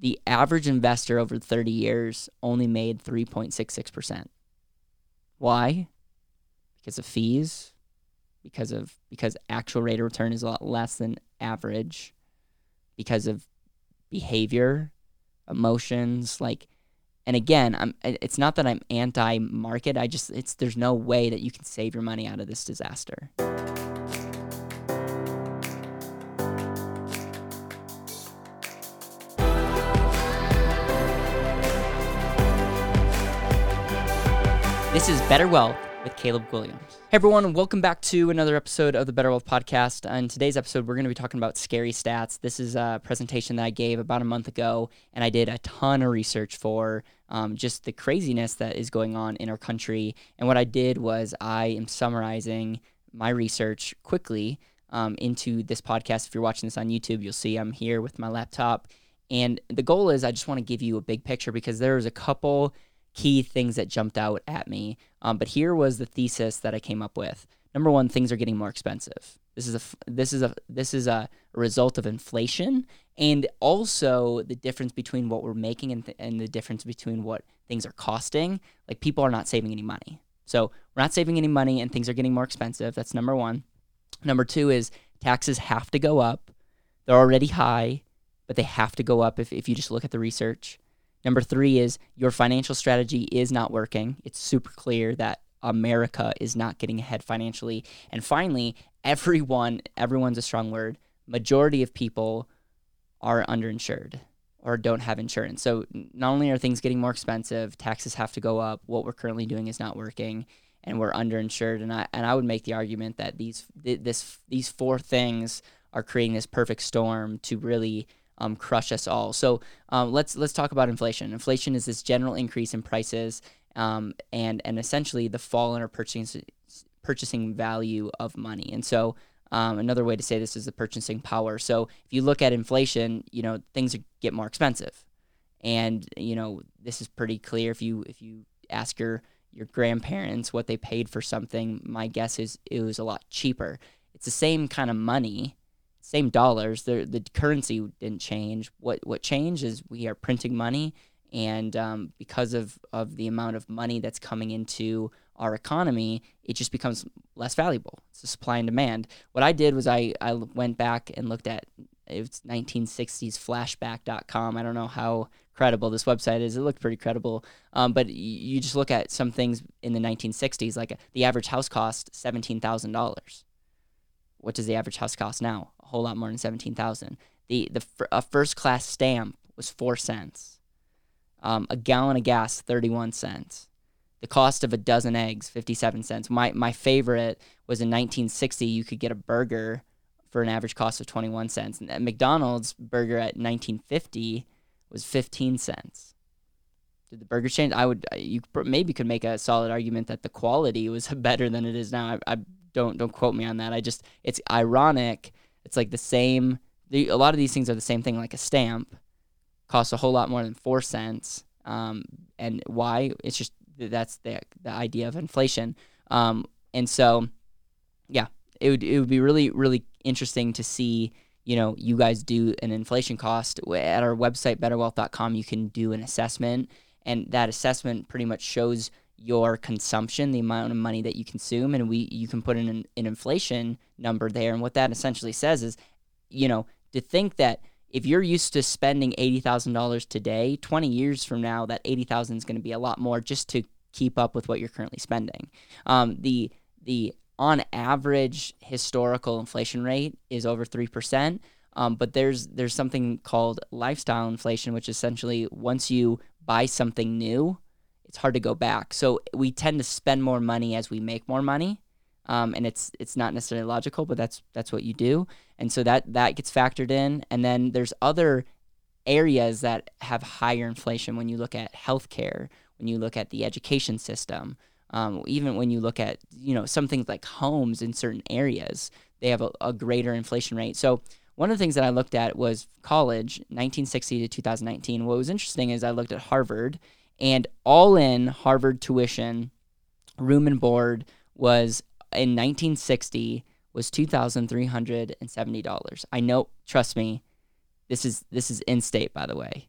the average investor over 30 years only made 3.66%. Why? Because of fees, because actual rate of return is a lot less than average, because of behavior, emotions, and again, it's not that I'm anti-market, there's no way that you can save your money out of this disaster. This is Better Wealth with Caleb Williams. Hey everyone, welcome back to another episode of the Better Wealth Podcast. In today's episode, we're going to be talking about scary stats. This is a presentation that I gave about a month ago, and I did a ton of research for just the craziness that is going on in our country. And what I did was I am summarizing my research quickly into this podcast. If you're watching this on YouTube, you'll see I'm here with my laptop. And the goal is I just want to give you a big picture because there was a couple key things that jumped out at me. But here was the thesis that I came up with. Number one, things are getting more expensive. This is a result of inflation, and also the difference between what we're making and the difference between what things are costing. Like, people are not saving any money. So we're not saving any money and things are getting more expensive. That's number one. Number two is taxes have to go up. They're already high, but they have to go up if you just look at the research. Number three is your financial strategy is not working. It's super clear that America is not getting ahead financially. And finally, everyone's a strong word. Majority of people are underinsured or don't have insurance. So not only are things getting more expensive, taxes have to go up, what we're currently doing is not working, and we're underinsured. And I would make the argument that these four things are creating this perfect storm to really crush us all. So let's talk about inflation. Inflation is this general increase in prices and essentially the fall in our purchasing value of money. And so another way to say this is the purchasing power. So if you look at inflation, things get more expensive, and this is pretty clear. If you ask your grandparents what they paid for something, my guess is it was a lot cheaper. It's the same kind of money. Same dollars, the currency didn't change. What changed is we are printing money, and because of the amount of money that's coming into our economy, it just becomes less valuable. It's the supply and demand. What I did was I went back and looked at, it's 1960sflashback.com. I don't know how credible this website is. It looked pretty credible, but you just look at some things in the 1960s, like the average house cost $17,000. What does the average house cost now? A whole lot more than $17,000. A first-class stamp was 4 cents. A gallon of gas, 31 cents. The cost of a dozen eggs, 57 cents. My favorite was in 1960, you could get a burger for an average cost of 21 cents. And McDonald's burger at 1950 was 15 cents. Did the burger change? You maybe could make a solid argument that the quality was better than it is now. I don't quote me on that. It's ironic. It's like the same. A lot of these things are the same thing. Like, a stamp costs a whole lot more than 4 cents. And why? It's just that's the idea of inflation. And so, yeah, it would be really, really interesting to see. You guys do an inflation cost at our website, betterwealth.com. You can do an assessment, and that assessment pretty much shows your consumption, the amount of money that you consume, and you can put in an inflation number there. And what that essentially says is, to think that if you're used to spending $80,000 today, 20 years from now, that $80,000 is going to be a lot more just to keep up with what you're currently spending. The on average historical inflation rate is over 3%, but there's something called lifestyle inflation, which essentially once you buy something new, it's hard to go back. So we tend to spend more money as we make more money, and it's not necessarily logical, but that's what you do. And so that gets factored in. And then there's other areas that have higher inflation when you look at healthcare, when you look at the education system, even when you look at some things like homes in certain areas, they have a greater inflation rate. So one of the things that I looked at was college, 1960 to 2019. What was interesting is I looked at Harvard. And all in, Harvard tuition, room and board was, in 1960, was $2,370. I know, trust me, this is in-state, by the way.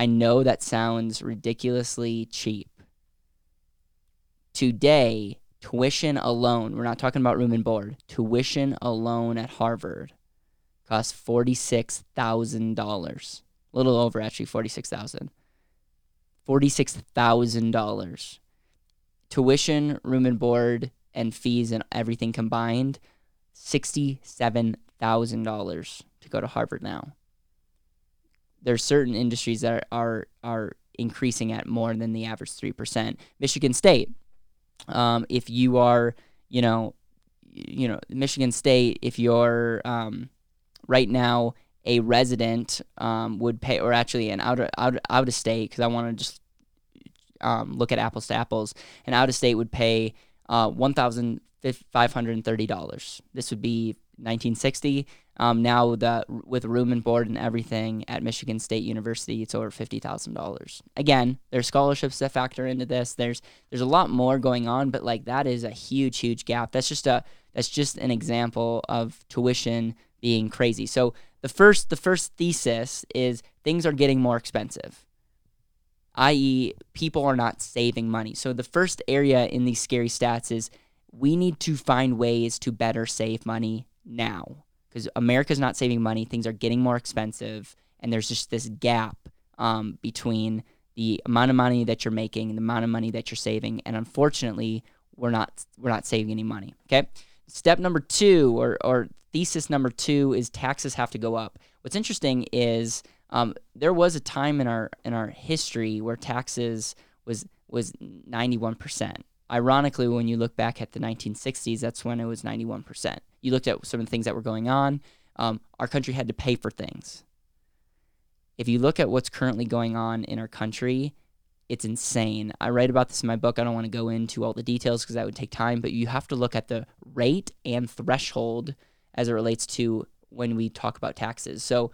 I know that sounds ridiculously cheap. Today, tuition alone, we're not talking about room and board, tuition alone at Harvard costs $46,000. A little over, actually, $46,000. $46,000. Tuition, room and board, and fees and everything combined, $67,000 to go to Harvard now. There's certain industries that are increasing at more than the average 3%. Michigan State, if you are, Michigan State, if you're right now a resident, would pay, or actually an out of state, because I want to just look at apples to apples, an out of state would pay $1,530. This would be 1960. Now with room and board and everything at Michigan State University, it's over $50,000. Again, there's scholarships that factor into this. There's a lot more going on, but like that is a huge gap. That's just an example of tuition being crazy. So the first thesis is things are getting more expensive, i.e. people are not saving money. So the first area in these scary stats is we need to find ways to better save money now, because America's not saving money. Things are getting more expensive, and there's just this gap between the amount of money that you're making and the amount of money that you're saving. And unfortunately, we're not saving any money. Okay. Step number two, or thesis number two, is taxes have to go up. What's interesting is there was a time in our history where taxes was 91%. Ironically, when you look back at the 1960s, that's when it was 91%. You looked at some of the things that were going on. Our country had to pay for things. If you look at what's currently going on in our country, it's insane. I write about this in my book. I don't want to go into all the details because that would take time, but you have to look at the rate and threshold as it relates to when we talk about taxes. So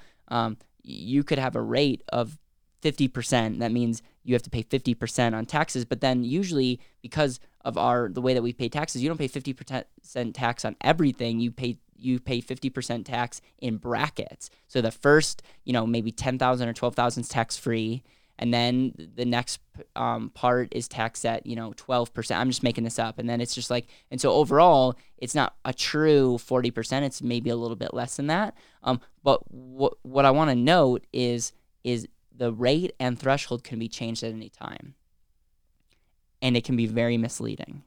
you could have a rate of 50%. That means you have to pay 50% on taxes, but then usually because of the way that we pay taxes, you don't pay 50% tax on everything. You pay 50% tax in brackets. So the first, maybe 10,000 or 12,000 is tax free, and then the next part is taxed at 12%. I'm just making this up, and then it's just like, and so overall, it's not a true 40%. It's maybe a little bit less than that. But what I want to note is the rate and threshold can be changed at any time, and it can be very misleading.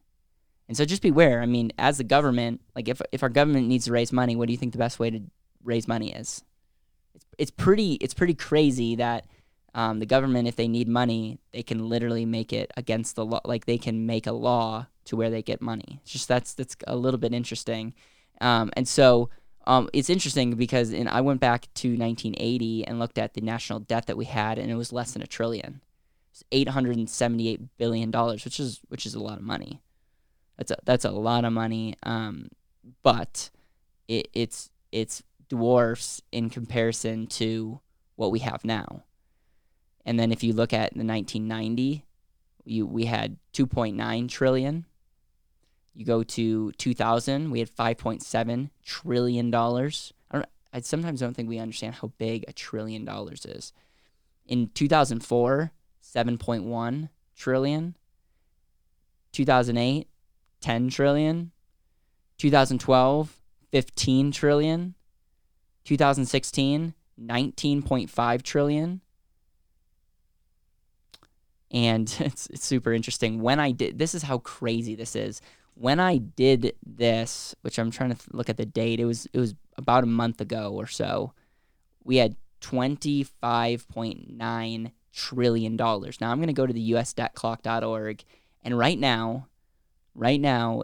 And so just beware. I mean, as the government, like if our government needs to raise money, what do you think the best way to raise money is? It's pretty crazy that the government, if they need money, they can literally make it against the law. Like they can make a law to where they get money. It's just that's a little bit interesting. And so it's interesting because I went back to 1980 and looked at the national debt that we had, and it was less than a trillion. It's $878 billion, which is a lot of money. That's a lot of money, but it's dwarfs in comparison to what we have now. And then if you look at the 1990, we had 2.9 trillion. You go to 2000, we had $5.7 trillion. I sometimes don't think we understand how big $1 trillion is. In 2004, 7.1 trillion. 2008, 10 trillion. 2012, 15 trillion. 2016, 19.5 trillion. And it's super interesting. This is how crazy this is. When I did this, which I'm trying to look at the date, it was about a month ago or so, we had $25.9 trillion. Now I'm going to go to the USDebtClock.org, and right now,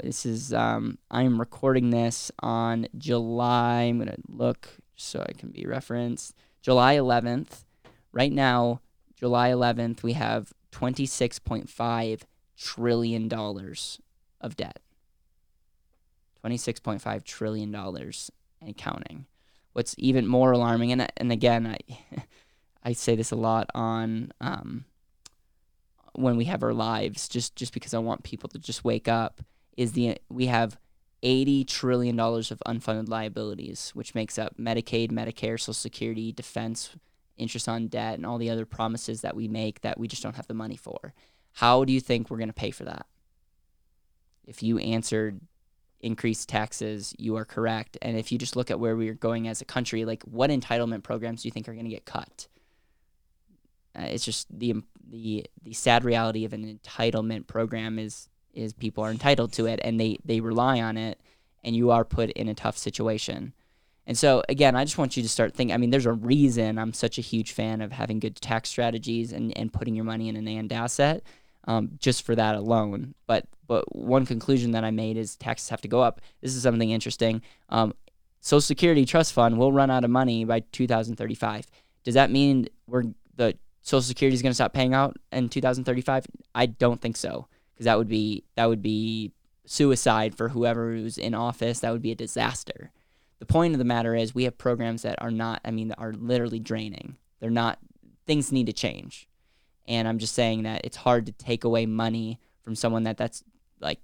this is, I'm recording this on July, I'm going to look so I can be referenced, July 11th. Right now, July 11th, we have $26.5 trillion of debt. $26.5 trillion and counting. What's even more alarming, and again, I say this a lot on when we have our lives, just because I want people to just wake up, we have $80 trillion of unfunded liabilities, which makes up Medicaid, Medicare, Social Security, defense, interest on debt and all the other promises that we make that we just don't have the money for. How do you think we're going to pay for that? If you answered increased taxes, you are correct. And if you just look at where we are going as a country, like what entitlement programs do you think are going to get cut? It's just the sad reality of an entitlement program is people are entitled to it and they rely on it, and you are put in a tough situation. And so, again, I just want you to start thinking. I mean, there's a reason I'm such a huge fan of having good tax strategies and putting your money in an and asset just for that alone. But one conclusion that I made is taxes have to go up. This is something interesting. Social Security Trust Fund will run out of money by 2035. Does that mean the Social Security is going to stop paying out in 2035? I don't think so, because that would be suicide for whoever's in office. That would be a disaster. The point of the matter is we have programs that are not, I mean, that are literally draining. They're not, things need to change. And I'm just saying that it's hard to take away money from someone that's like,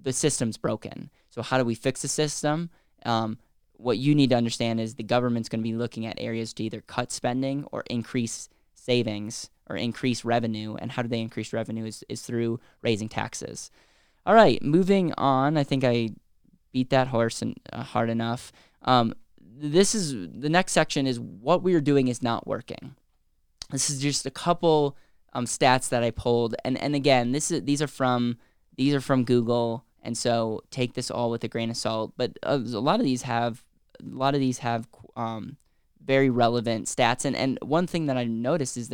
the system's broken. So how do we fix the system? What you need to understand is the government's going to be looking at areas to either cut spending or increase savings or increase revenue. And how do they increase revenue is through raising taxes. All right, moving on. I think I beat that horse hard enough. This is the next section is what we are doing is not working. This is just a couple stats that I pulled, and again, these are from Google, and so take this all with a grain of salt. But a lot of these have very relevant stats, and one thing that I noticed is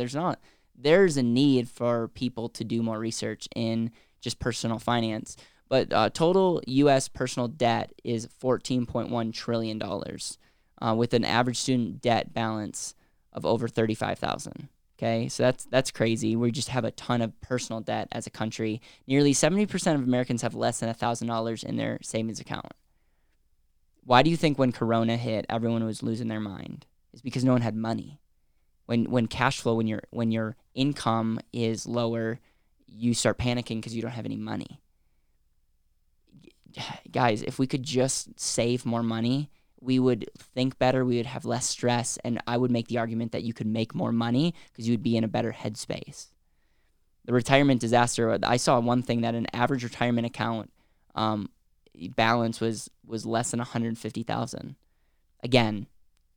there's a need for people to do more research in just personal finance. But total U.S. personal debt is $14.1 trillion with an average student debt balance of over $35,000. Okay, so that's crazy. We just have a ton of personal debt as a country. Nearly 70% of Americans have less than $1,000 in their savings account. Why do you think when Corona hit, everyone was losing their mind? It's because no one had money. When cash flow, when your income is lower, you start panicking because you don't have any money. Guys, if we could just save more money, we would think better, we would have less stress, and I would make the argument that you could make more money because you would be in a better headspace. The retirement disaster, I saw one thing that an average retirement account balance was less than $150,000. Again,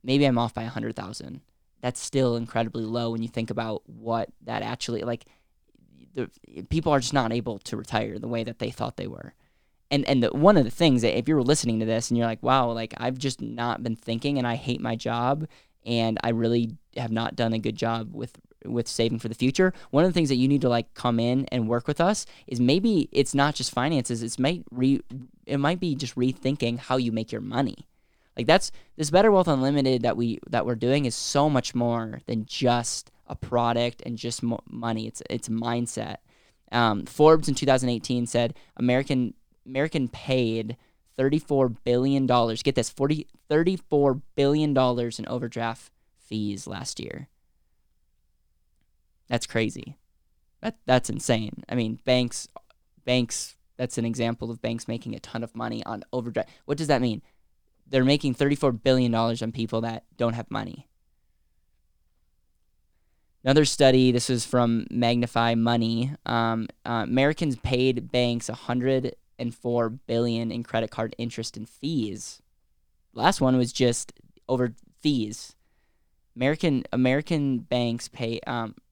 maybe I'm off by $100,000. That's still incredibly low when you think about what that actually, like, people are just not able to retire the way that they thought they were. And one of the things that if you were listening to this and you're like, wow, like I've just not been thinking and I hate my job and I really have not done a good job with saving for the future. One of the things that you need to like come in and work with us is maybe it's not just finances. It might be just rethinking how you make your money. Like that's this Better Wealth Unlimited that we're doing is so much more than just a product and just money. It's mindset. Forbes in 2018 said American paid $34 billion, get this, $34 billion in overdraft fees last year. That's crazy. That's insane. I mean, banks, that's an example of banks making a ton of money on overdraft. What does that mean? They're making $34 billion on people that don't have money. Another study, this is from Magnify Money, Americans paid banks $104 billion in credit card interest and fees. Last one was just over fees. Americans paid banks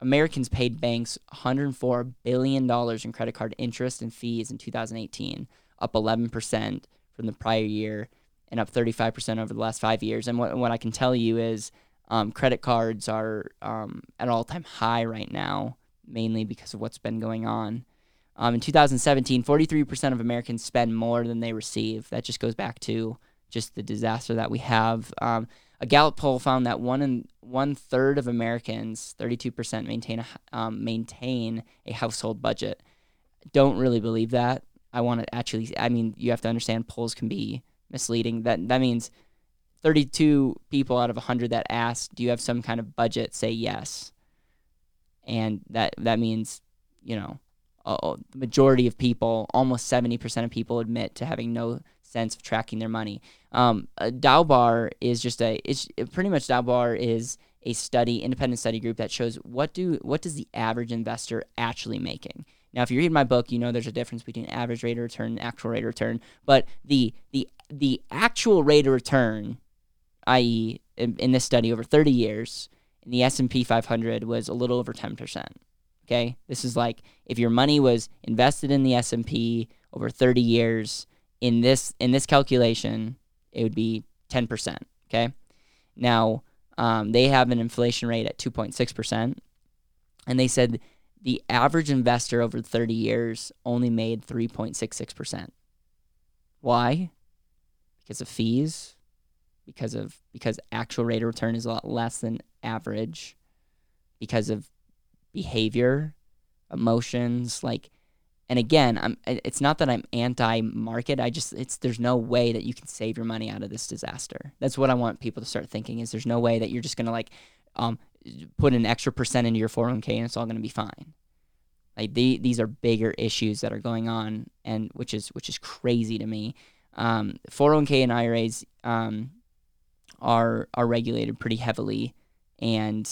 $104 billion in credit card interest and fees in 2018, up 11% from the prior year and up 35% over the last 5 years. And what I can tell you is credit cards are at an all-time high right now, mainly because of what's been going on. In 2017, 43% of Americans spend more than they receive. That just goes back to just the disaster that we have. A Gallup poll found that one third of Americans, 32%, maintain a household budget. Don't really believe that. You have to understand polls can be misleading. That means 32 people out of 100 that asked, do you have some kind of budget, say yes. And that means, you know, the majority of people, almost 70% of people, admit to having no sense of tracking their money. Dow Bar is a study, independent study group that shows what does the average investor actually making. Now, if you read my book, you know there's a difference between average rate of return and actual rate of return. But the actual rate of return, i.e., in this study over 30 years, in the S&P 500 was a little over 10%. Okay, this is like if your money was invested in the S&P over 30 years in this calculation, it would be 10%. Okay, now they have an inflation rate at 2.6%, and they said the average investor over 30 years only made 3.66%. Why? Because of fees, because actual rate of return is a lot less than average, because of behavior, emotions, and again, it's not that I'm anti-market. There's no way that you can save your money out of this disaster. That's what I want people to start thinking is there's no way that you're just going to put an extra percent into your 401k and it's all going to be fine. These are bigger issues that are going on, and which is crazy to me. 401k and IRAs are regulated pretty heavily, and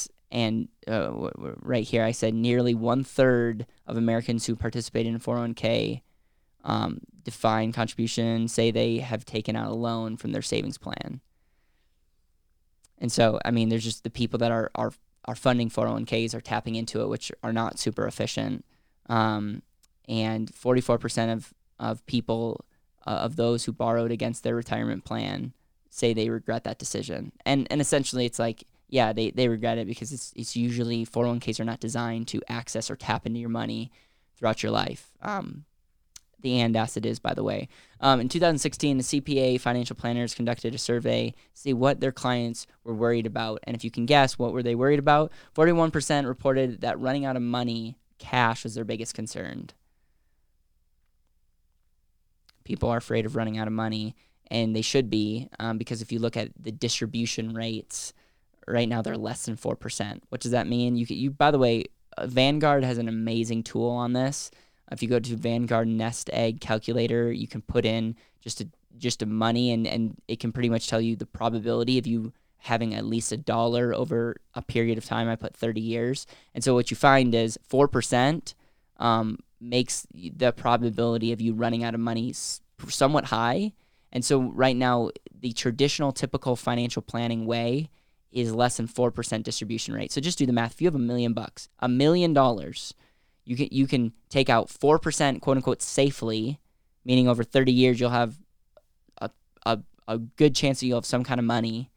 right here I said nearly 1/3 of Americans who participate in a 401k defined contribution say they have taken out a loan from their savings plan. And so, I mean, there's just the people that are funding 401ks are tapping into it, which are not super efficient. And 44% of people, of those who borrowed against their retirement plan, say they regret that decision. And essentially it's they regret it because it's usually 401ks are not designed to access or tap into your money throughout your life. The and as it is, by the way. In 2016, the CPA financial planners conducted a survey to see what their clients were worried about. And if you can guess, what were they worried about? 41% reported that running out of money, cash, was their biggest concern. People are afraid of running out of money, and they should be, because if you look at the distribution rates, right now they're less than 4%. What does that mean? By the way, Vanguard has an amazing tool on this. If you go to Vanguard Nest Egg Calculator, you can put in just a money, and it can pretty much tell you the probability of you having at least $1 over a period of time. I put 30 years. And so what you find is 4% makes the probability of you running out of money somewhat high. And so right now, the traditional typical financial planning way is less than 4% distribution rate. So just do the math. If you have $1 million, $1 million, you can take out 4% quote unquote safely, meaning over 30 years you'll have a good chance that you'll have some kind of money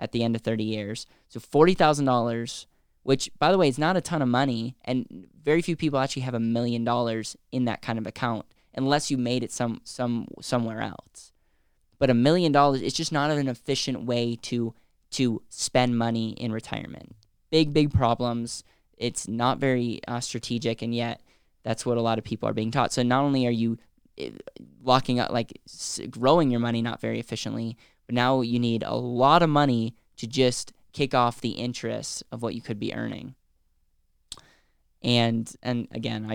at the end of 30 years. So $40,000, which by the way is not a ton of money, and very few people actually have $1 million in that kind of account unless you made it somewhere else. But $1 million, it's just not an efficient way to spend money in retirement. Big problems. It's not very strategic, and yet that's what a lot of people are being taught. So not only are you locking up, growing your money not very efficiently, but now you need a lot of money to just kick off the interest of what you could be earning. And again,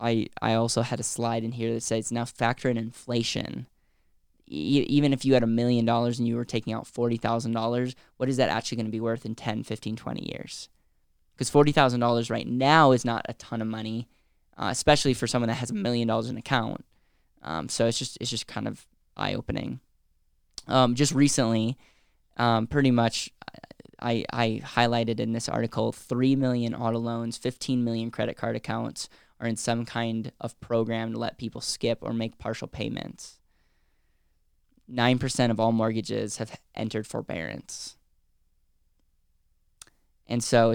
I also had a slide in here that says now factor in inflation. Even if you had $1 million and you were taking out $40,000, what is that actually going to be worth in 10, 15, 20 years? Because $40,000 right now is not a ton of money, especially for someone that has $1 million in account. So it's just kind of eye-opening. Just recently, pretty much, I highlighted in this article, 3 million auto loans, 15 million credit card accounts are in some kind of program to let people skip or make partial payments. 9% of all mortgages have entered forbearance. And so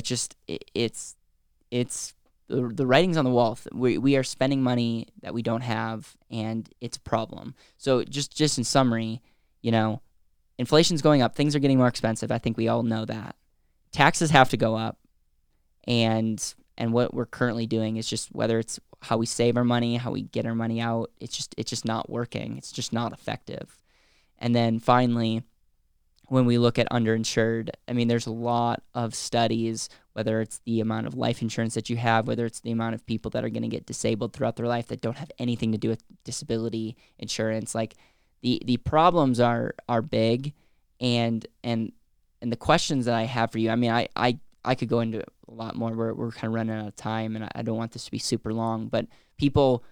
it's the writing's on the wall. We are spending money that we don't have, and it's a problem. So just in summary, inflation's going up. Things are getting more expensive. I think we all know that. Taxes have to go up, and what we're currently doing is just whether it's how we save our money, how we get our money out. It's just not working. It's just not effective. And then finally, when we look at underinsured, I mean, there's a lot of studies, whether it's the amount of life insurance that you have, whether it's the amount of people that are going to get disabled throughout their life that don't have anything to do with disability insurance. The problems are big, and and the questions that I have for you, I mean, I could go into a lot more. We're kind of running out of time, and I don't want this to be super long, but people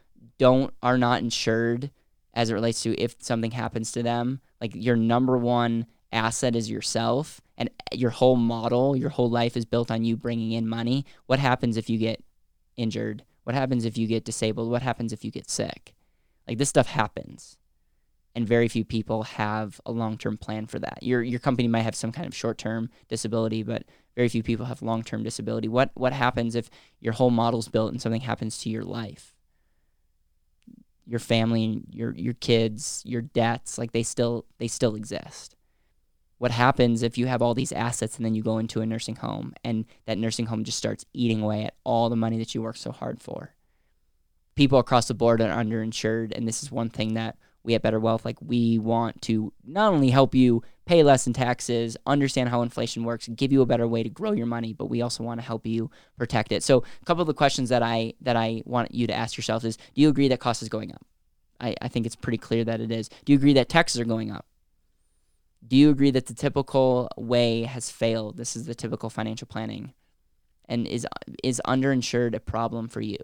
are not insured as it relates to if something happens to them. Like, your number one asset is yourself, and your whole model, your whole life is built on you bringing in money. What happens if you get injured? What happens if you get disabled? What happens if you get sick? Like, this stuff happens, and very few people have a long-term plan for that. Your company might have some kind of short-term disability, but very few people have long-term disability. What happens if your whole model's built and something happens to your life? Your family, your kids, your debts, like, they still exist. What happens if you have all these assets and then you go into a nursing home and that nursing home just starts eating away at all the money that you worked so hard for? People across the board are underinsured, and this is one thing that we at Better Wealth, like, we want to not only help you pay less in taxes, understand how inflation works, give you a better way to grow your money, but we also want to help you protect it. So a couple of the questions that I want you to ask yourself is, do you agree that cost is going up? I think it's pretty clear that it is. Do you agree that taxes are going up? Do you agree that the typical way has failed? This is the typical financial planning. And is underinsured a problem for you?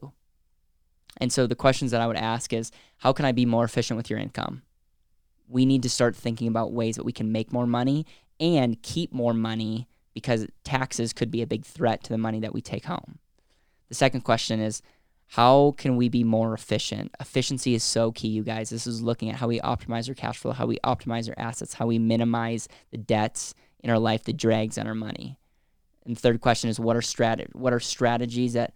And so the questions that I would ask is, how can I be more efficient with your income? We need to start thinking about ways that we can make more money and keep more money, because taxes could be a big threat to the money that we take home. The second question is, how can we be more efficient? Efficiency is so key, you guys. This is looking at how we optimize our cash flow, how we optimize our assets, how we minimize the debts in our life that drags on our money. And the third question is, what are strategies that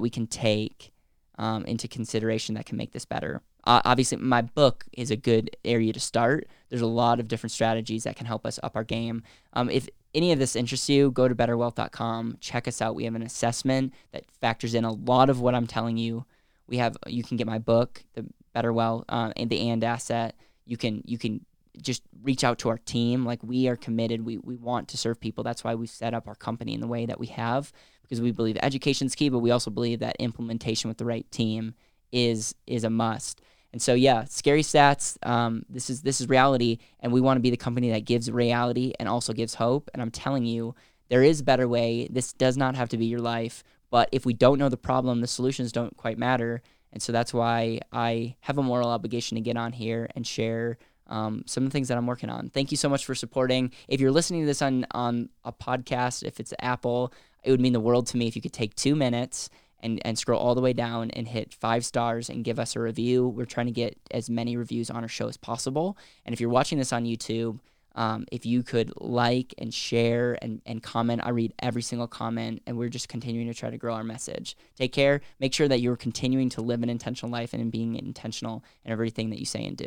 we can take into consideration that can make this better? Obviously, my book is a good area to start. There's a lot of different strategies that can help us up our game. If any of this interests you, go to betterwealth.com, check us out. We have an assessment that factors in a lot of what I'm telling you. You can get my book, the Better Wealth, and the And Asset. You can just reach out to our team. Like, we are committed. We want to serve people. That's why we've set up our company in the way that we have, because we believe education's key, but we also believe that implementation with the right team is a must. And so, yeah, scary stats. This is reality, and we want to be the company that gives reality and also gives hope. And I'm telling you, there is a better way. This does not have to be your life. But if we don't know the problem, the solutions don't quite matter. And so that's why I have a moral obligation to get on here and share some of the things that I'm working on. Thank you so much for supporting. If you're listening to this on a podcast, if it's Apple, it would mean the world to me if you could take 2 minutes and scroll all the way down and hit 5 stars and give us a review. We're trying to get as many reviews on our show as possible. And if you're watching this on YouTube, if you could like and share and comment, I read every single comment, and we're just continuing to try to grow our message. Take care. Make sure that you're continuing to live an intentional life and being intentional in everything that you say and do.